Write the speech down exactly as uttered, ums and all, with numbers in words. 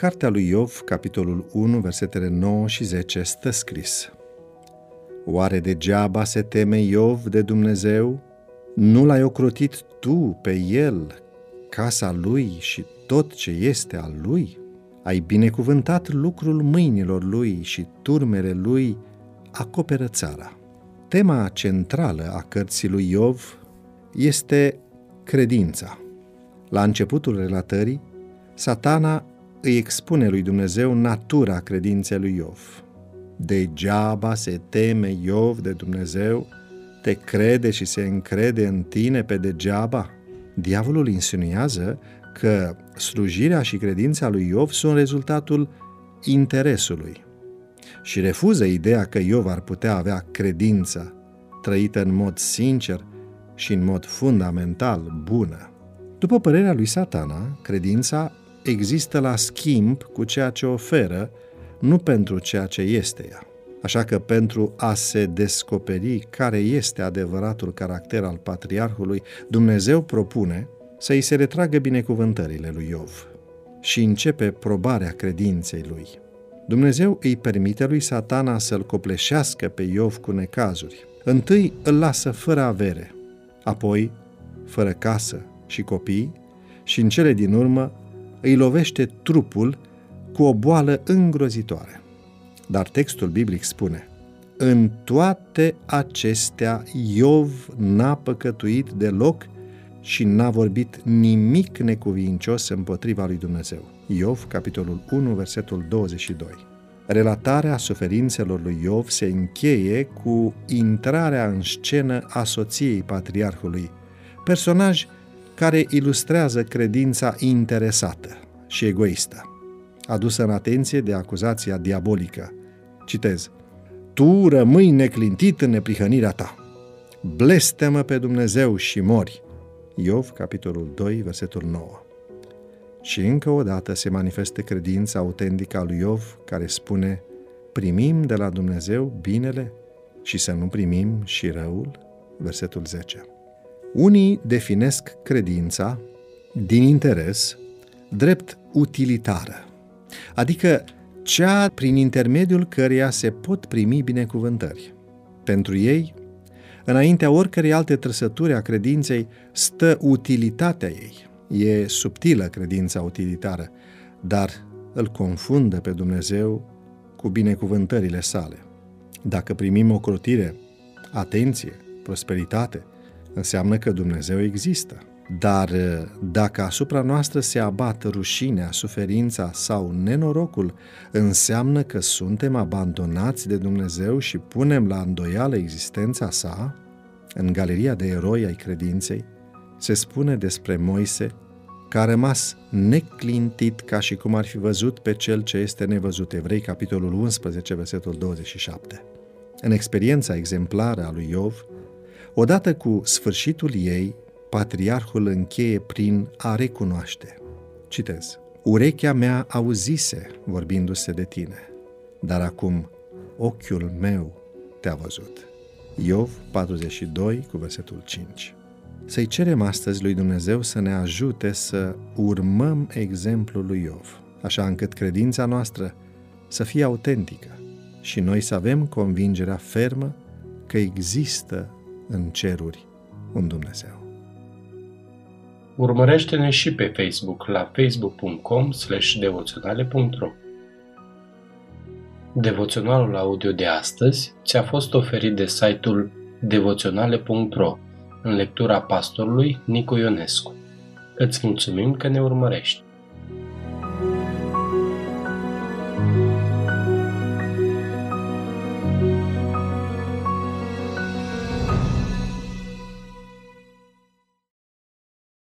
cartea lui Iov, capitolul unu, versetele nouă și zece, stă scris: Oare degeaba se teme Iov de Dumnezeu? Nu l-ai ocrotit tu pe el, casa lui și tot ce este al lui? Ai binecuvântat lucrul mâinilor lui și turmele lui acoperă țara. Tema centrală a cărții lui Iov este credința. La începutul relatării, Satana îi expune lui Dumnezeu natura credinței lui Iov. Degeaba se teme Iov de Dumnezeu, te crede și se încrede în tine pe degeaba. Diavolul insinuează că slujirea și credința lui Iov sunt rezultatul interesului și refuză ideea că Iov ar putea avea credința trăită în mod sincer și în mod fundamental bună. După părerea lui Satana, credința există la schimb cu ceea ce oferă, nu pentru ceea ce este ea. Așa că pentru a se descoperi care este adevăratul caracter al patriarhului, Dumnezeu propune să îi se retragă binecuvântările lui Iov și începe probarea credinței lui. Dumnezeu îi permite lui Satana să-l copleșească pe Iov cu necazuri. Întâi îl lasă fără avere, apoi fără casă și copii și în cele din urmă îi lovește trupul cu o boală îngrozitoare. Dar textul biblic spune: în toate acestea Iov n-a păcătuit deloc și n-a vorbit nimic necuvincios împotriva lui Dumnezeu. Iov, capitolul unu, versetul douăzeci și doi. Relatarea suferințelor lui Iov se încheie cu intrarea în scenă a soției patriarhului, personaj care ilustrează credința interesată și egoistă, adusă în atenție de acuzația diabolică. Citez: tu rămâi neclintit în neprihănirea ta. Blestemă pe Dumnezeu și mori. Iov, capitolul doi, versetul nouă. Și încă o dată se manifestă credința autentică a lui Iov, care spune: primim de la Dumnezeu binele și să nu primim și răul. Versetul zece. Unii definesc credința din interes drept utilitară, adică cea prin intermediul căreia se pot primi binecuvântări. Pentru ei, înaintea oricărei alte trăsături a credinței, stă utilitatea ei. E subtilă credința utilitară, dar îl confundă pe Dumnezeu cu binecuvântările sale. Dacă primim ocrotire, atenție, prosperitate, înseamnă că Dumnezeu există. Dar dacă asupra noastră se abat rușinea, suferința sau nenorocul, înseamnă că suntem abandonați de Dumnezeu și punem la îndoială existența sa. În galeria de eroi ai credinței se spune despre Moise că a rămas neclintit ca și cum ar fi văzut pe cel ce este nevăzut. Evrei, capitolul unsprezece, versetul douăzeci și șapte. În experiența exemplară a lui Iov, odată cu sfârșitul ei, patriarhul încheie prin a recunoaște. Citez: urechea mea auzise vorbindu-se de tine, dar acum ochiul meu te-a văzut. Iov patruzeci și doi, cu versetul cinci. Să-i cerem astăzi lui Dumnezeu să ne ajute să urmăm exemplul lui Iov, așa încât credința noastră să fie autentică și noi să avem convingerea fermă că există în ceruri un Dumnezeu. Urmărește-ne și pe Facebook la facebook punct com slash devoționale punct ro. Devoționalul audio de astăzi ți-a fost oferit de site-ul devoționale punct ro în lectura pastorului Nicu Ionescu. Îți mulțumim că ne urmărești!